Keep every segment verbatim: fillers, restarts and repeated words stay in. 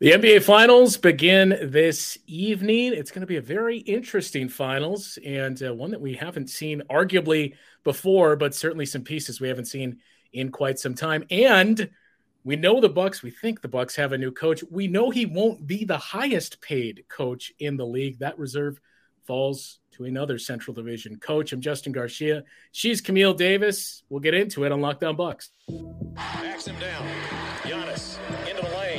The N B A Finals begin this evening. It's going to be a very interesting finals, and uh, one that we haven't seen arguably before, but certainly some pieces we haven't seen in quite some time. And we know the Bucks, we think the Bucks have a new coach. We know he won't be the highest paid coach in the league. That reserve falls to another Central Division coach. I'm Justin Garcia. She's Camille Davis. We'll get into it on Locked On Bucks. Backs him down. Giannis into the lane.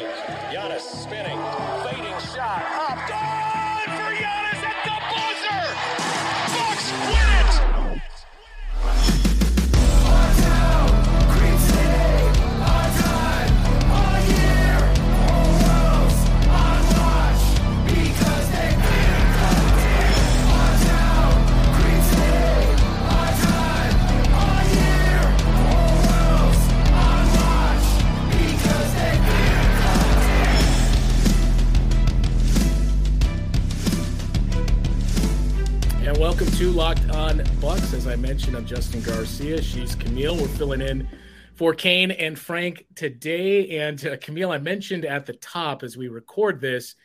Giannis spinning. Fading shot. Up. Good for Giannis at the buzzer. Bucks win it. Welcome to Locked On Bucks. As I mentioned, I'm Justin Garcia. She's Camille. We're filling in for Kane and Frank today. And uh, Camille, I mentioned at the top as we record this,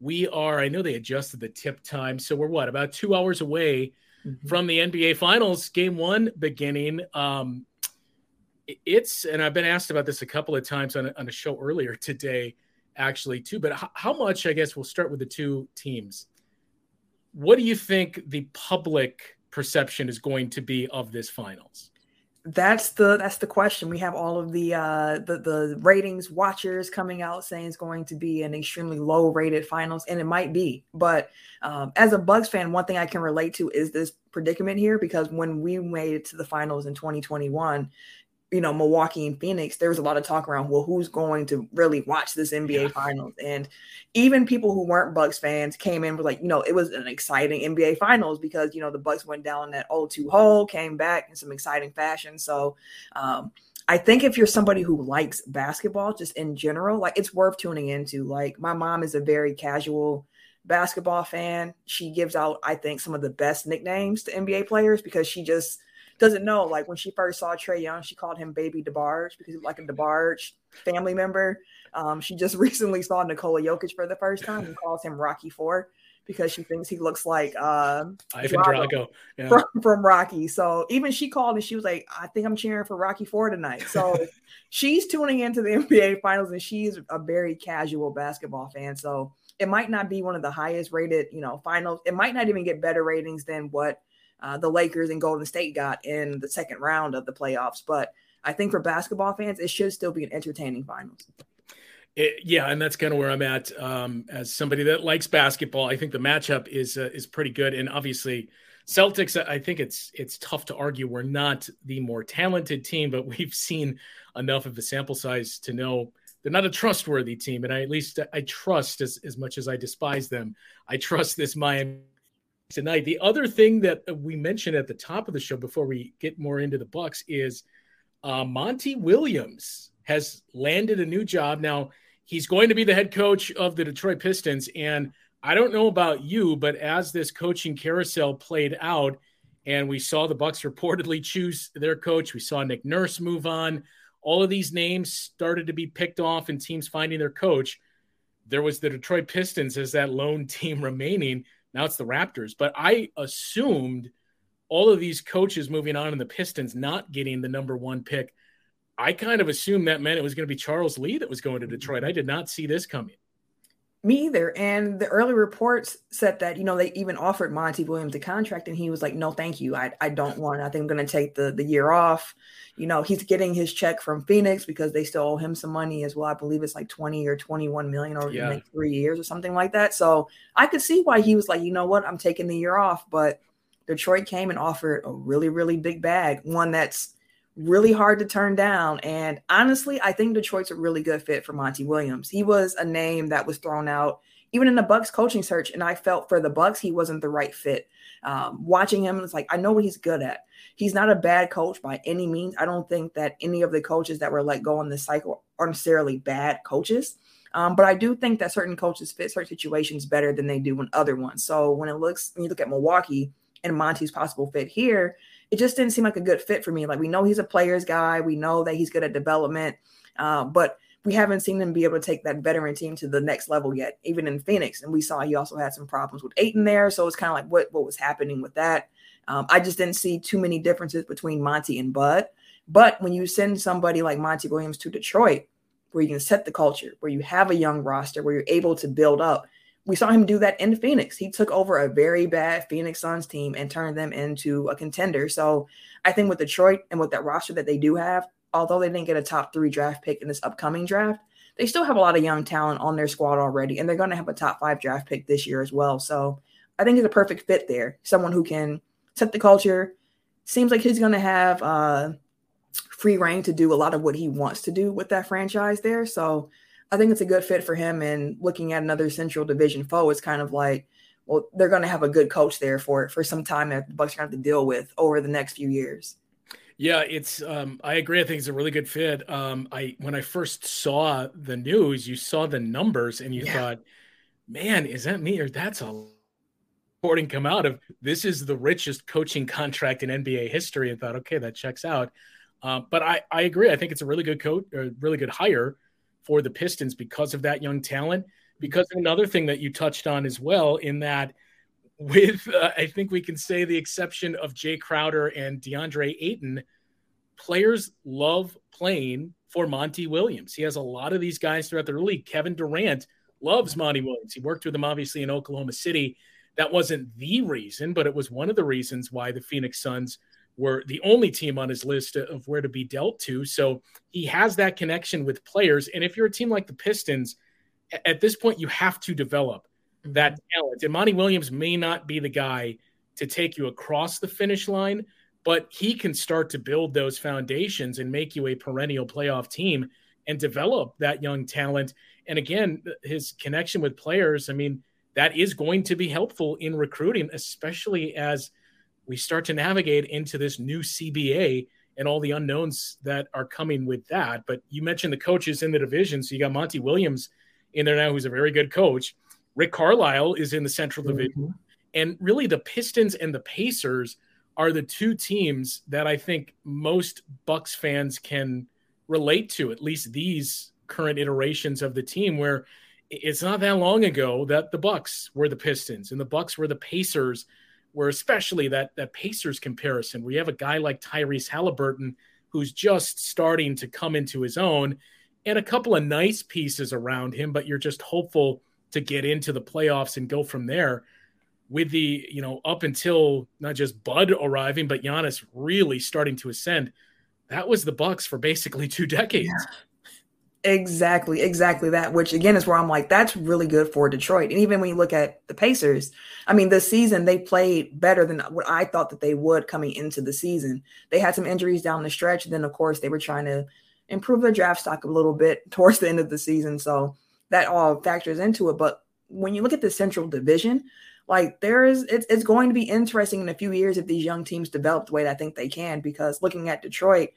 we are, I know they adjusted the tip time. So we're what, about two hours away mm-hmm. from the N B A Finals, game one beginning. Um, it's, and I've been asked about this a couple of times on a, on a show earlier today, actually, too. But h- how much, I guess we'll start with the two teams. What do you think the public perception is going to be of this finals? That's the that's the question. We have all of the uh, the the ratings watchers coming out saying it's going to be an extremely low rated finals, and it might be. But um, as a Bucks fan, one thing I can relate to is this predicament here, because when we made it to the finals in twenty twenty-one, you know, Milwaukee and Phoenix, there was a lot of talk around, well, who's going to really watch this N B A yeah. Finals? And even people who weren't Bucks fans came in and were like, you know, it was an exciting N B A Finals because, you know, the Bucks went down that oh two hole, came back in some exciting fashion. So um, I think if you're somebody who likes basketball just in general, like, it's worth tuning into. Like, my mom is a very casual basketball fan. She gives out, I think, some of the best nicknames to N B A players because she just – doesn't know. Like, when she first saw Trae Young, she called him Baby DeBarge because he was like a DeBarge family member. Um, she just recently saw Nikola Jokic for the first time and calls him Rocky Four because she thinks he looks like uh, Ivan Drago yeah. from, from Rocky. So even she called and she was like, I think I'm cheering for Rocky Four tonight. So she's tuning into the N B A Finals, and she's a very casual basketball fan. So it might not be one of the highest rated, you know, finals. It might not even get better ratings than what Uh, the Lakers and Golden State got in the second round of the playoffs. But I think for basketball fans, it should still be an entertaining finals. It, yeah, and that's kind of where I'm at um, as somebody that likes basketball. I think the matchup is uh, is pretty good. And obviously Celtics, I think it's it's tough to argue we're not the more talented team, but we've seen enough of a sample size to know they're not a trustworthy team. And I at least I trust, as, as much as I despise them, I trust this Miami tonight. The other thing that we mentioned at the top of the show before we get more into the Bucks is uh, Monty Williams has landed a new job. Now, he's going to be the head coach of the Detroit Pistons. And I don't know about you, but as this coaching carousel played out and we saw the Bucks reportedly choose their coach, we saw Nick Nurse move on. All of these names started to be picked off and teams finding their coach. There was the Detroit Pistons as that lone team remaining. Now it's the Raptors. But I assumed all of these coaches moving on and the Pistons not getting the number one pick, I kind of assumed that meant it was going to be Charles Lee that was going to Detroit. I did not see this coming. Me either. And the early reports said that, you know, they even offered Monty Williams a contract and he was like, no, thank you. I, I don't want it. I think I'm going to take the, the year off. You know, he's getting his check from Phoenix because they still owe him some money as well. I believe it's like twenty or twenty-one million over yeah. the next three years or something like that. So I could see why he was like, you know what, I'm taking the year off. But Detroit came and offered a really, really big bag, one that's really hard to turn down. And honestly, I think Detroit's a really good fit for Monty Williams. He was a name that was thrown out even in the Bucks coaching search. And I felt for the Bucks, he wasn't the right fit. Um, watching him, it's like, I know what he's good at. He's not a bad coach by any means. I don't think that any of the coaches that were let go in this cycle are necessarily bad coaches. Um, but I do think that certain coaches fit certain situations better than they do in other ones. So when it looks, when you look at Milwaukee and Monty's possible fit here, it just didn't seem like a good fit for me. Like, we know he's a players guy. We know that he's good at development. Uh, but we haven't seen them be able to take that veteran team to the next level yet, even in Phoenix. And we saw he also had some problems with Ayton there. So it's kind of like what, what was happening with that. Um, I just didn't see too many differences between Monty and Bud. But when you send somebody like Monty Williams to Detroit, where you can set the culture, where you have a young roster, where you're able to build up, we saw him do that in Phoenix. He took over a very bad Phoenix Suns team and turned them into a contender. So I think with Detroit and with that roster that they do have, although they didn't get a top three draft pick in this upcoming draft, they still have a lot of young talent on their squad already, and they're going to have a top five draft pick this year as well. So I think it's a perfect fit there. Someone who can set the culture. Seems like he's going to have uh, free reign to do a lot of what he wants to do with that franchise there. So I think it's a good fit for him. And looking at another Central Division foe, it's kind of like, well, they're going to have a good coach there for for some time that the Bucks are going to have to deal with over the next few years. Yeah, it's. Um, I agree. I think it's a really good fit. Um, I when I first saw the news, you saw the numbers, and you yeah. thought, "Man, is that me?" Or that's a reporting come out of this is the richest coaching contract in N B A history, and thought, "Okay, that checks out." Uh, but I, I agree. I think it's a really good coach, a really good hire for the Pistons because of that young talent. Because another thing that you touched on as well, in that with, uh, I think we can say the exception of Jay Crowder and DeAndre Ayton, players love playing for Monty Williams. He has a lot of these guys throughout the league. Kevin Durant loves Monty Williams. He worked with him, obviously, in Oklahoma City. That wasn't the reason, but it was one of the reasons why the Phoenix Suns were the only team on his list of where to be dealt to. So he has that connection with players. And if you're a team like the Pistons, at this point, you have to develop that talent. And Monty Williams may not be the guy to take you across the finish line, but he can start to build those foundations and make you a perennial playoff team and develop that young talent. And again, his connection with players, I mean, that is going to be helpful in recruiting, especially as we start to navigate into this new C B A and all the unknowns that are coming with that. But you mentioned the coaches in the division. So you got Monty Williams in there now, who's a very good coach. Rick Carlisle is in the Central Division. Mm-hmm. And really the Pistons and the Pacers are the two teams that I think most Bucks fans can relate to, at least these current iterations of the team, where it's not that long ago that the Bucks were the Pistons and the Bucks were the Pacers, where especially that, that Pacers comparison, where you have a guy like Tyrese Halliburton, who's just starting to come into his own, and a couple of nice pieces around him, but you're just hopeful to get into the playoffs and go from there. With the, you know, up until not just Bud arriving, but Giannis really starting to ascend, that was the Bucks for basically two decades. Yeah. Exactly, exactly that, which again is where I'm like, that's really good for Detroit. And even when you look at the Pacers, I mean, this season they played better than what I thought that they would coming into the season. They had some injuries down the stretch. Then, of course, they were trying to improve their draft stock a little bit towards the end of the season. So that all factors into it. But when you look at the Central Division, like there is, it's, it's going to be interesting in a few years if these young teams develop the way that I think they can, because looking at Detroit,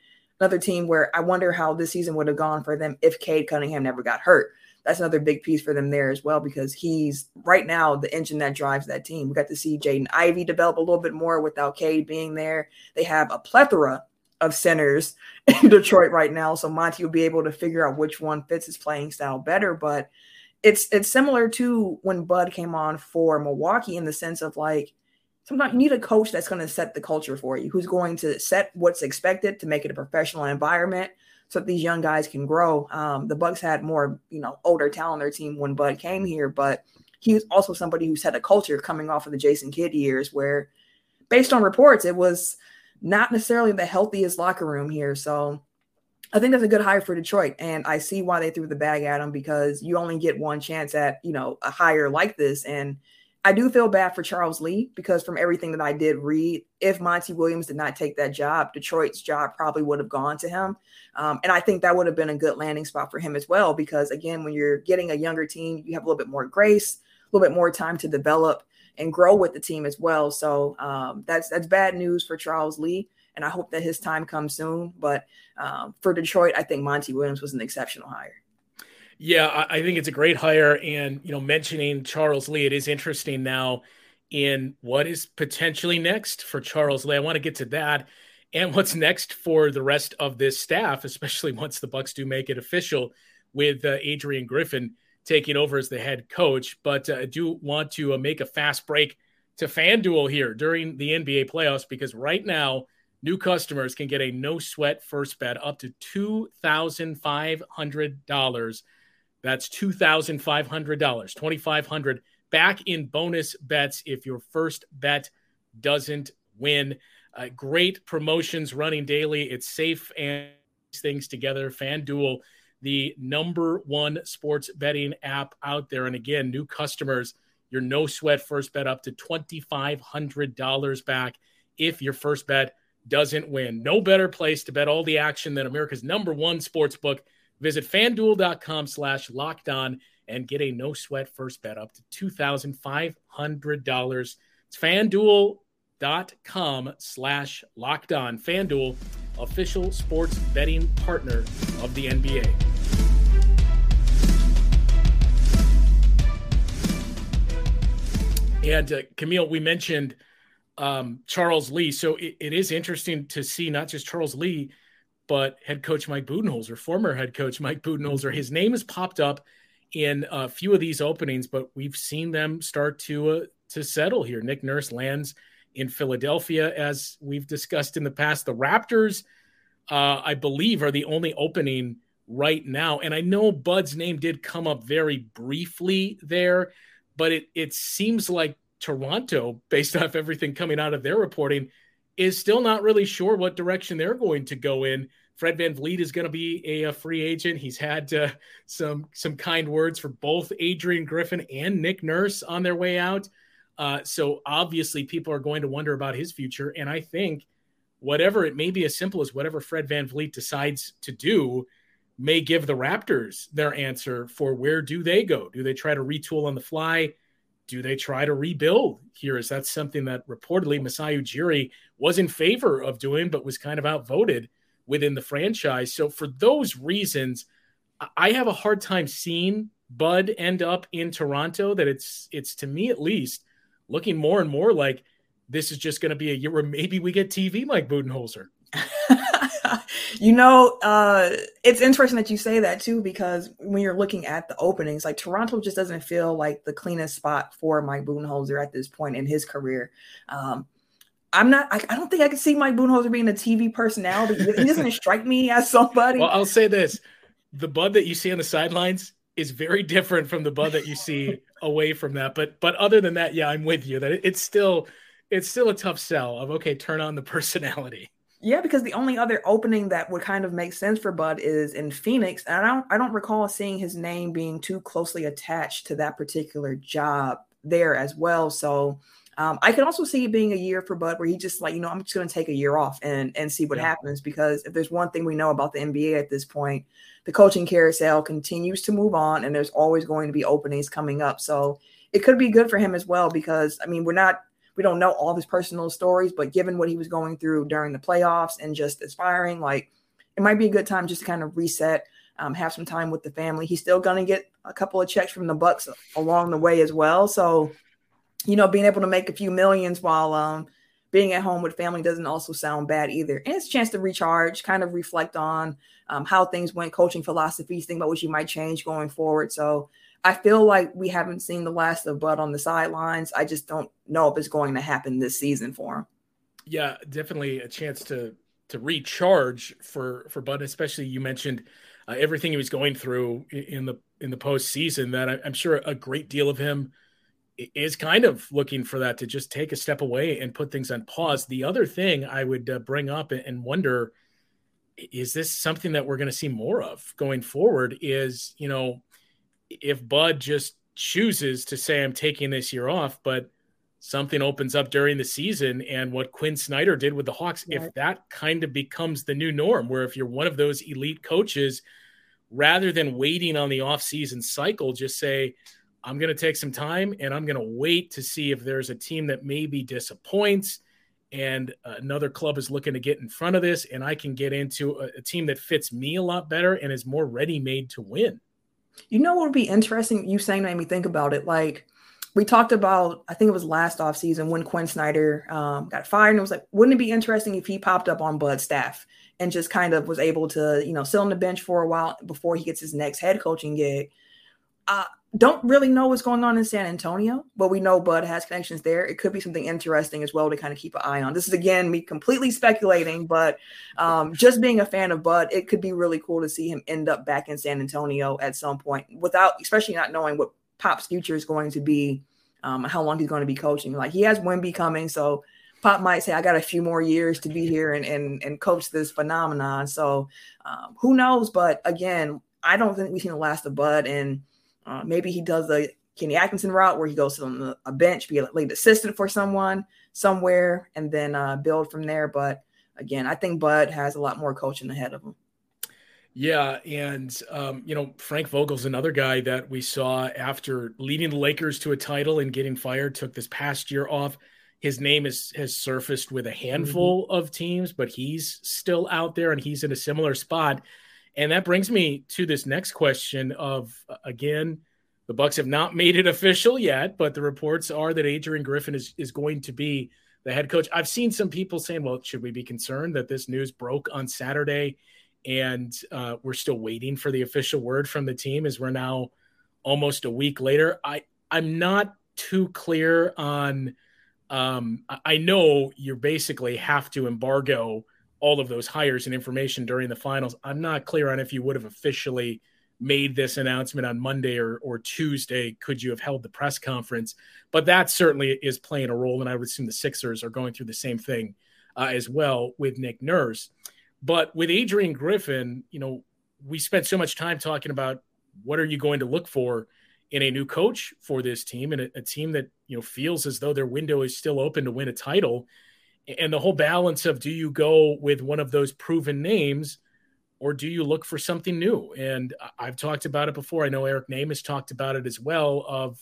another team where I wonder how this season would have gone for them if Cade Cunningham never got hurt. That's another big piece for them there as well, because he's right now the engine that drives that team. We got to see Jaden Ivey develop a little bit more without Cade being there. They have a plethora of centers in Detroit right now. So Monty will be able to figure out which one fits his playing style better. But it's it's similar to when Bud came on for Milwaukee, in the sense of like, sometimes you need a coach that's going to set the culture for you, who's going to set what's expected to make it a professional environment so that these young guys can grow. Um, the Bucks had more, you know, older talent on their team when Bud came here, but he was also somebody who set a culture coming off of the Jason Kidd years, where based on reports, it was not necessarily the healthiest locker room here. So I think that's a good hire for Detroit. And I see why they threw the bag at him, because you only get one chance at, you know, a hire like this. And I do feel bad for Charles Lee, because from everything that I did read, if Monty Williams did not take that job, Detroit's job probably would have gone to him. Um, and I think that would have been a good landing spot for him as well, because again, when you're getting a younger team, you have a little bit more grace, a little bit more time to develop and grow with the team as well. So um, that's that's bad news for Charles Lee, and I hope that his time comes soon. But um, for Detroit, I think Monty Williams was an exceptional hire. Yeah, I, I think it's a great hire. And, you know, mentioning Charles Lee, it is interesting now in what is potentially next for Charles Lee. I want to get to that and what's next for the rest of this staff, especially once the Bucks do make it official. with uh, Adrian Griffin taking over as the head coach. But uh, I do want to uh, make a fast break to FanDuel here during the N B A playoffs, because right now new customers can get a no sweat first bet up to two thousand five hundred dollars. That's two thousand five hundred dollars, two thousand five hundred dollars back in bonus bets if your first bet doesn't win. Uh, great promotions running daily. It's safe and things together. FanDuel, the number one sports betting app out there. And again, new customers, your no sweat first bet up to two thousand five hundred dollars back if your first bet doesn't win. No better place to bet all the action than America's number one sports book. Visit fanduel.com slash locked on and get a no sweat first bet up to two thousand five hundred dollars. It's fanduel.com slash locked on. FanDuel, official sports betting partner of the N B A. And uh, Camille, we mentioned um, Charles Lee. So it, it is interesting to see not just Charles Lee, but head coach Mike Budenholzer, former head coach Mike Budenholzer. His name has popped up in a few of these openings, but we've seen them start to uh, to settle here. Nick Nurse lands in Philadelphia, as we've discussed in the past. The Raptors, uh, I believe, are the only opening right now. And I know Bud's name did come up very briefly there, but it, it seems like Toronto, based off everything coming out of their reporting, is still not really sure what direction they're going to go in. Fred VanVleet is going to be a, a free agent. He's had uh, some some kind words for both Adrian Griffin and Nick Nurse on their way out. Uh, so obviously people are going to wonder about his future. And I think whatever, it may be as simple as whatever Fred VanVleet decides to do may give the Raptors their answer for where do they go? Do they try to retool on the fly? Do they try to rebuild here? Is that something that reportedly Masai Ujiri was in favor of doing, but was kind of outvoted within the franchise? So for those reasons, I have a hard time seeing Bud end up in Toronto. That it's, it's to me at least, looking more and more like this is just going to be a year where maybe we get T V Mike Budenholzer. You know, uh, it's interesting that you say that, too, because when you're looking at the openings, like Toronto just doesn't feel like the cleanest spot for Mike Budenholzer at this point in his career. Um, I'm not I, I don't think I can see Mike Budenholzer being a T V personality. He doesn't strike me as somebody. Well, I'll say this. The Bud that you see on the sidelines is very different from the Bud that you see away from that. But but other than that, yeah, I'm with you that it, it's still it's still a tough sell of, OK, turn on the personality. Yeah, because the only other opening that would kind of make sense for Bud is in Phoenix. And I don't I don't recall seeing his name being too closely attached to that particular job there as well. So um, I could also see it being a year for Bud where he just like, you know, I'm just going to take a year off and, and see what yeah. happens. Because if there's one thing we know about the N B A at this point, the coaching carousel continues to move on and there's always going to be openings coming up. So it could be good for him as well, because, I mean, we're not. We don't know all of his personal stories, but given what he was going through during the playoffs and just aspiring, like it might be a good time just to kind of reset, um, have some time with the family. He's still going to get a couple of checks from the Bucks along the way as well. So, you know, being able to make a few millions while um, being at home with family doesn't also sound bad either. And it's a chance to recharge, kind of reflect on um, how things went, coaching philosophies, think about what you might change going forward. So I feel like we haven't seen the last of Bud on the sidelines. I just don't know if it's going to happen this season for him. Yeah, definitely a chance to to recharge for for Bud, especially you mentioned uh, everything he was going through in the in the postseason. That I, I'm sure a great deal of him is kind of looking for that to just take a step away and put things on pause. The other thing I would uh, bring up and wonder is this something that we're going to see more of going forward? Is you know. If Bud just chooses to say, I'm taking this year off, but something opens up during the season and what Quinn Snyder did with the Hawks, yeah. if that kind of becomes the new norm, where if you're one of those elite coaches, rather than waiting on the offseason cycle, just say, I'm going to take some time and I'm going to wait to see if there's a team that maybe disappoints and another club is looking to get in front of this and I can get into a, a team that fits me a lot better and is more ready-made to win. You know what would be interesting? You saying made me think about it. Like we talked about, I think it was last offseason when Quinn Snyder um, got fired. And it was like, wouldn't it be interesting if he popped up on Bud's staff and just kind of was able to, you know, sit on the bench for a while before he gets his next head coaching gig. Uh, don't really know what's going on in San Antonio, but we know Bud has connections there. It could be something interesting as well to kind of keep an eye on. This is, again, me completely speculating, but um, just being a fan of Bud, it could be really cool to see him end up back in San Antonio at some point without, especially not knowing what Pop's future is going to be, um, how long he's going to be coaching. Like, he has Wemby coming, so Pop might say, I got a few more years to be here and and, and coach this phenomenon. So um, who knows? But again, I don't think we've seen the last of Bud, and Uh, maybe he does the Kenny Atkinson route where he goes to the, a bench, be a lead assistant for someone somewhere, and then uh, build from there. But again, I think Bud has a lot more coaching ahead of him. Yeah. And, um, you know, Frank Vogel's another guy that we saw after leading the Lakers to a title and getting fired, took this past year off. His name is, has surfaced with a handful mm-hmm. of teams, but he's still out there and he's in a similar spot. And that brings me to this next question of, again, the Bucks have not made it official yet, but the reports are that Adrian Griffin is, is going to be the head coach. I've seen some people saying, well, should we be concerned that this news broke on Saturday and uh, we're still waiting for the official word from the team as we're now almost a week later? I, I'm not too clear on um, – I know you basically have to embargo – all of those hires and information during the finals. I'm not clear on if you would have officially made this announcement on Monday or, or Tuesday. Could you have held the press conference? But that certainly is playing a role. And I would assume the Sixers are going through the same thing uh, as well with Nick Nurse. But with Adrian Griffin, you know, we spent so much time talking about what are you going to look for in a new coach for this team, and a, a team that, you know, feels as though their window is still open to win a title. And the whole balance of, do you go with one of those proven names or do you look for something new? And I've talked about it before. I know Eric Name has talked about it as well, of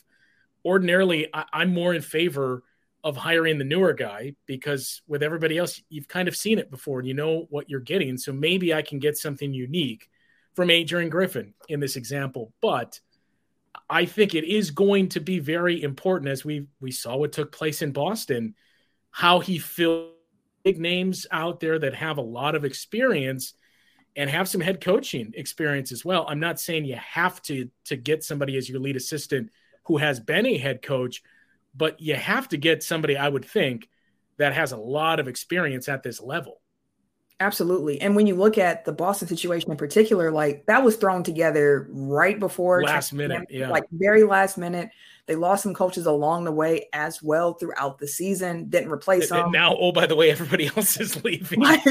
ordinarily I, I'm more in favor of hiring the newer guy, because with everybody else, you've kind of seen it before and you know what you're getting. So maybe I can get something unique from Adrian Griffin in this example. But I think it is going to be very important, as we we saw what took place in Boston, how he fills big names out there that have a lot of experience and have some head coaching experience as well. I'm not saying you have to, to get somebody as your lead assistant who has been a head coach, but you have to get somebody, I would think, that has a lot of experience at this level. Absolutely. And when you look at the Boston situation in particular, like, that was thrown together right before last minute, yeah. Like, very last minute. They lost some coaches along the way as well throughout the season, didn't replace them. And now, oh, by the way, everybody else is leaving. Like,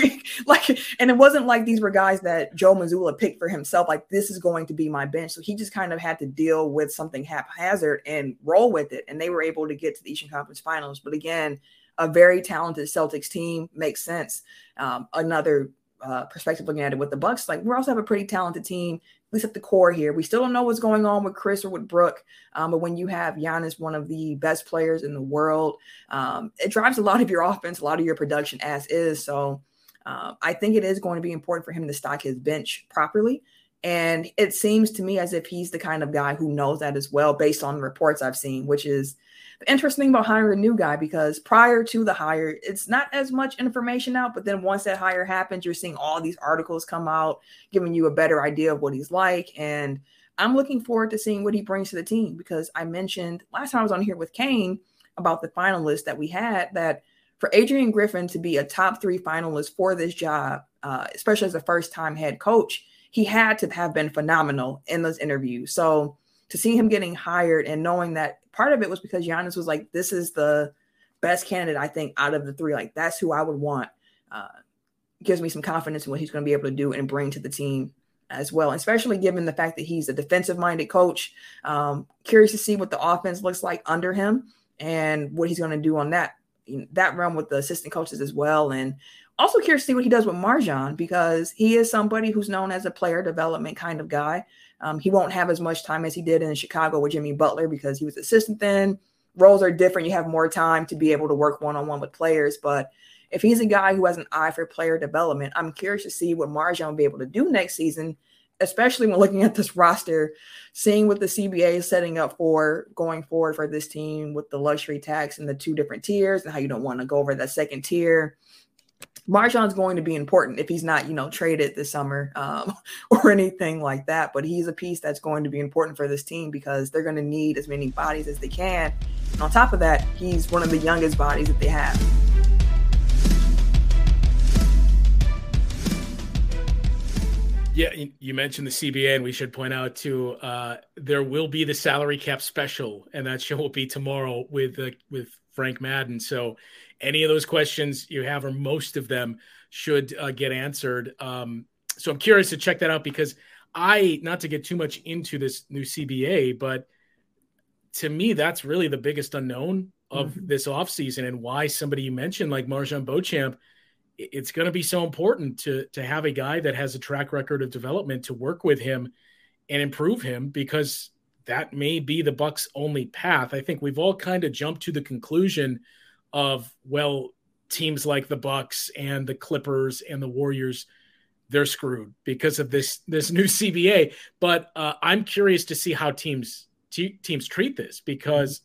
like, and it wasn't like these were guys that Joe Mazzulla picked for himself. Like, this is going to be my bench. So he just kind of had to deal with something haphazard and roll with it. And they were able to get to the Eastern Conference Finals. But again, a very talented Celtics team makes sense. Um, another uh, perspective looking at it with the Bucks, like, we also have a pretty talented team, at least at the core here. We still don't know what's going on with Chris or with Brook. Um, but when you have Giannis, one of the best players in the world, um, it drives a lot of your offense, a lot of your production as is. So uh, I think it is going to be important for him to stock his bench properly. And it seems to me as if he's the kind of guy who knows that as well, based on the reports I've seen, which is the interesting thing about hiring a new guy, because prior to the hire, it's not as much information out. But then once that hire happens, you're seeing all these articles come out, giving you a better idea of what he's like. And I'm looking forward to seeing what he brings to the team, because I mentioned last time I was on here with Kane about the finalists that we had, that for Adrian Griffin to be a top three finalist for this job, uh, especially as a first time head coach, he had to have been phenomenal in those interviews. So to see him getting hired and knowing that part of it was because Giannis was like, this is the best candidate, I think, out of the three. Like, that's who I would want. Uh, gives me some confidence in what he's going to be able to do and bring to the team as well, especially given the fact that he's a defensive-minded coach. Um, curious to see what the offense looks like under him and what he's going to do on that, in that realm with the assistant coaches as well. And also curious to see what he does with Marjan, because he is somebody who's known as a player development kind of guy. Um, he won't have as much time as he did in Chicago with Jimmy Butler, because he was assistant then. Roles are different. You have more time to be able to work one-on-one with players. But if he's a guy who has an eye for player development, I'm curious to see what Marjan will be able to do next season, especially when looking at this roster, seeing what the C B A is setting up for going forward for this team with the luxury tax and the two different tiers and how you don't want to go over that second tier. Marjan's going to be important if he's not, you know, traded this summer um, or anything like that. But he's a piece that's going to be important for this team because they're going to need as many bodies as they can. And on top of that, he's one of the youngest bodies that they have. Yeah, you mentioned the C B A, and we should point out, too, uh, there will be the salary cap special, and that show will be tomorrow with uh, with Frank Madden. So any of those questions you have, or most of them, should uh, get answered. Um, so I'm curious to check that out because I, not to get too much into this new C B A, but to me, that's really the biggest unknown of mm-hmm. this offseason, and why somebody you mentioned like Marjan Beauchamp, it's going to be so important to to have a guy that has a track record of development to work with him and improve him, because that may be the Bucks' only path. I think we've all kind of jumped to the conclusion of, well, teams like the Bucks and the Clippers and the Warriors, they're screwed because of this, this new C B A. But uh, I'm curious to see how teams te- teams treat this, because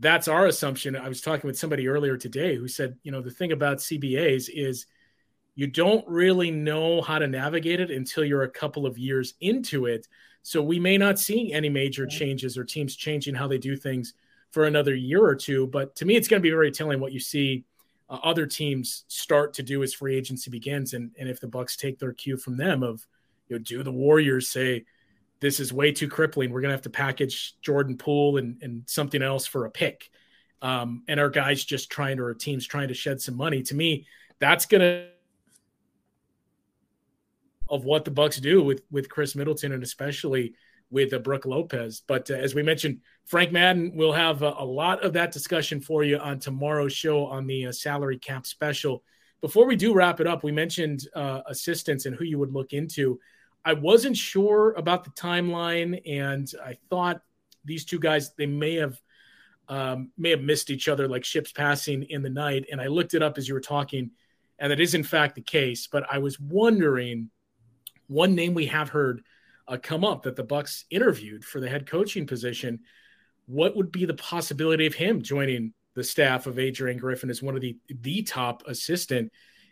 that's our assumption. I was talking with somebody earlier today who said, you know, the thing about C B As is you don't really know how to navigate it until you're a couple of years into it. So we may not see any major changes or teams changing how they do things for another year or two. But to me, it's going to be very telling what you see uh, other teams start to do as free agency begins. And, and if the Bucks take their cue from them of, you know, do the Warriors say, this is way too crippling, we're going to have to package Jordan Poole and, and something else for a pick. Um, and our guys just trying to, our teams trying to shed some money. To me, that's going to of what the Bucks do with, with Chris Middleton and especially with uh, Brook Lopez. But uh, as we mentioned, Frank Madden will have uh, a lot of that discussion for you on tomorrow's show on the uh, salary cap special. Before we do wrap it up, we mentioned uh, assistants and who you would look into. I wasn't sure about the timeline, and I thought these two guys, they may have um, may have missed each other like ships passing in the night. And I looked it up as you were talking, and that is in fact the case. But I was wondering, one name we have heard uh, come up that the Bucks interviewed for the head coaching position, what would be the possibility of him joining the staff of Adrian Griffin as one of the the top assistant?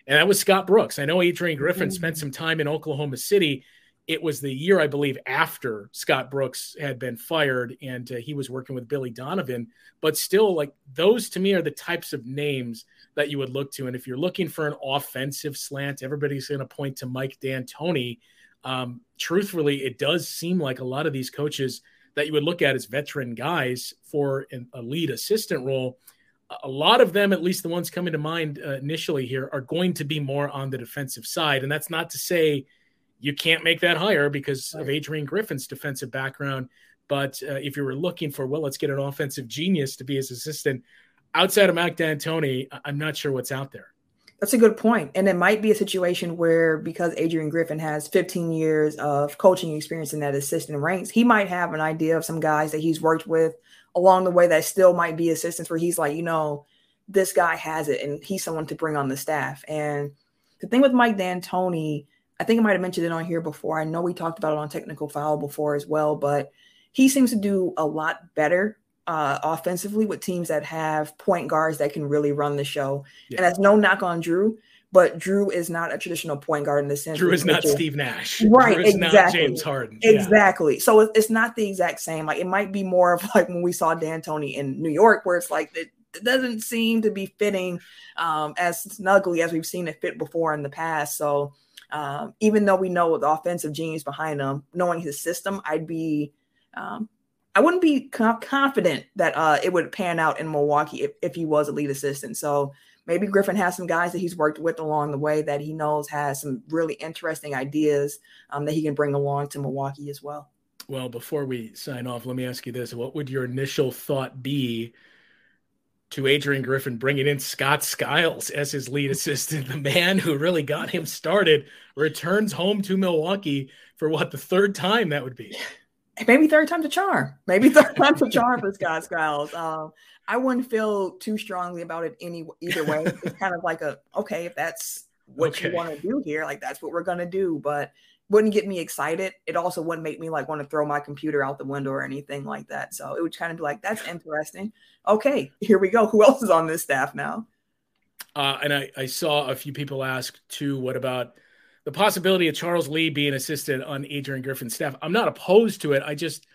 And that was Scott Brooks. I know Adrian Griffin spent some time in Oklahoma City. It was the year, I believe, after Scott Brooks had been fired, and uh, he was working with Billy Donovan. But still, like, those to me are the types of names that you would look to. And if you're looking for an offensive slant, everybody's going to point to Mike D'Antoni. Um, truthfully, it does seem like a lot of these coaches that you would look at as veteran guys for an, a lead assistant role, a lot of them, at least the ones coming to mind uh, initially here, are going to be more on the defensive side. And that's not to say you can't make that hire because of Adrian Griffin's defensive background. But uh, if you were looking for, well, let's get an offensive genius to be his assistant, outside of Mike D'Antoni, I'm not sure what's out there. That's a good point. And it might be a situation where, because Adrian Griffin has fifteen years of coaching experience in that assistant ranks, he might have an idea of some guys that he's worked with along the way that still might be assistants where he's like, you know, this guy has it and he's someone to bring on the staff. And the thing with Mike D'Antoni, I think I might've mentioned it on here before. I know we talked about it on Technical Foul before as well, but he seems to do a lot better uh, offensively with teams that have point guards that can really run the show. Yeah. And that's no knock on Drew, but Drew is not a traditional point guard in the sense. Drew is not Steve Nash. Right, exactly. Drew is not James Harden. Yeah. Exactly. So it's not the exact same. Like, it might be more of like when we saw D'Antoni in New York, where it's like it doesn't seem to be fitting um, as snugly as we've seen it fit before in the past. So um, even though we know the offensive genius behind him, knowing his system, I'd be um, I wouldn't be confident that uh, it would pan out in Milwaukee if, if he was a lead assistant. So maybe Griffin has some guys that he's worked with along the way that he knows has some really interesting ideas um, that he can bring along to Milwaukee as well. Well, before we sign off, let me ask you this. What would your initial thought be to Adrian Griffin bringing in Scott Skiles as his lead assistant? The man who really got him started returns home to Milwaukee for what, the third time that would be? Maybe third time's a charm. Maybe third time's a charm for Scott Skiles. Um, I wouldn't feel too strongly about it any either way. It's kind of like a, okay, if that's what okay. you want to do here, like that's what we're going to do. But wouldn't get me excited. It also wouldn't make me like want to throw my computer out the window or anything like that. So it would kind of be like, that's interesting. Okay, here we go. Who else is on this staff now? Uh, and I, I saw a few people ask, too, what about the possibility of Charles Lee being assisted on Adrian Griffin's staff? I'm not opposed to it. I just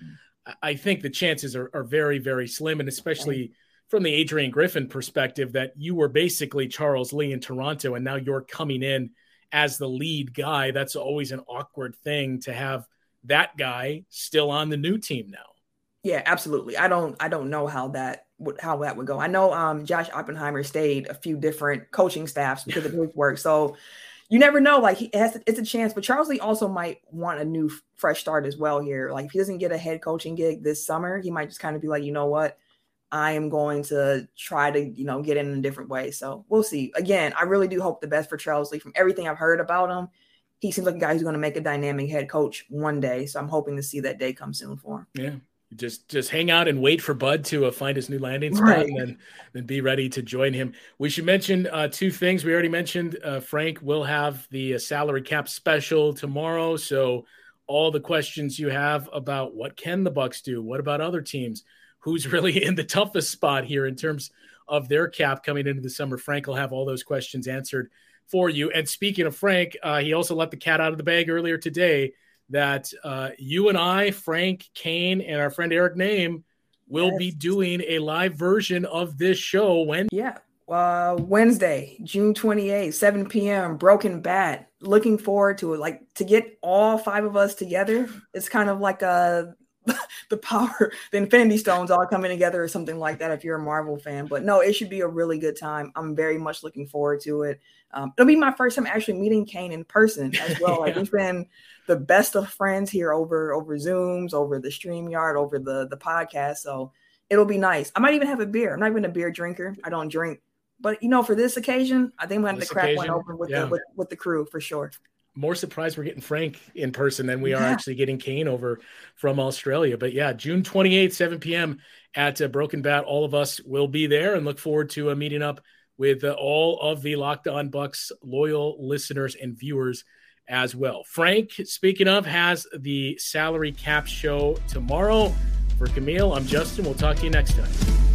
I think the chances are, are very, very slim, and especially from the Adrian Griffin perspective that you were basically Charles Lee in Toronto, and now you're coming in as the lead guy. That's always an awkward thing to have that guy still on the new team now. Yeah, absolutely. I don't I don't know how that would how that would go. I know um, Josh Oppenheimer stayed a few different coaching staffs because of his work. So you never know. Like he has, it's a chance. But Charles Lee also might want a new fresh start as well here. Like if he doesn't get a head coaching gig this summer, he might just kind of be like, you know what, I am going to try to, you know, get in a different way. So we'll see. Again, I really do hope the best for Charles Lee. From everything I've heard about him, he seems like a guy who's going to make a dynamic head coach one day. So I'm hoping to see that day come soon for him. Yeah. Just just hang out and wait for Bud to uh, find his new landing spot, right, and then, then be ready to join him. We should mention uh, two things. We already mentioned uh, Frank will have the uh, salary cap special tomorrow. So all the questions you have about what can the Bucks do, what about other teams, who's really in the toughest spot here in terms of their cap coming into the summer, Frank will have all those questions answered for you. And speaking of Frank, uh, he also let the cat out of the bag earlier today that uh, you and I, Frank, Kane, and our friend Eric Name will yes. be doing a live version of this show. When? Yeah, uh, Wednesday, June twenty-eighth, seven p.m., Broken Bat. Looking forward to it. Like, to get all five of us together, it's kind of like a, the power, the Infinity Stones all coming together or something like that if you're a Marvel fan. But no, it should be a really good time. I'm very much looking forward to it. Um, it'll be my first time actually meeting Kane in person as well. Like yeah. We've been the best of friends here over over Zooms, over the StreamYard, over the the podcast. So it'll be nice. I might even have a beer. I'm not even a beer drinker. I don't drink. But, you know, for this occasion, I think I'm going to have to crack occasion, one open with, yeah. the, with, with the crew for sure. More surprised we're getting Frank in person than we are yeah. actually getting Kane over from Australia. But yeah, June twenty-eighth, seven p.m. at uh, Broken Bat. All of us will be there and look forward to uh, meeting up with uh, all of the Locked On Bucks loyal listeners and viewers as well. Frank, speaking of, has the salary cap show tomorrow. For Camille, I'm Justin. We'll talk to you next time.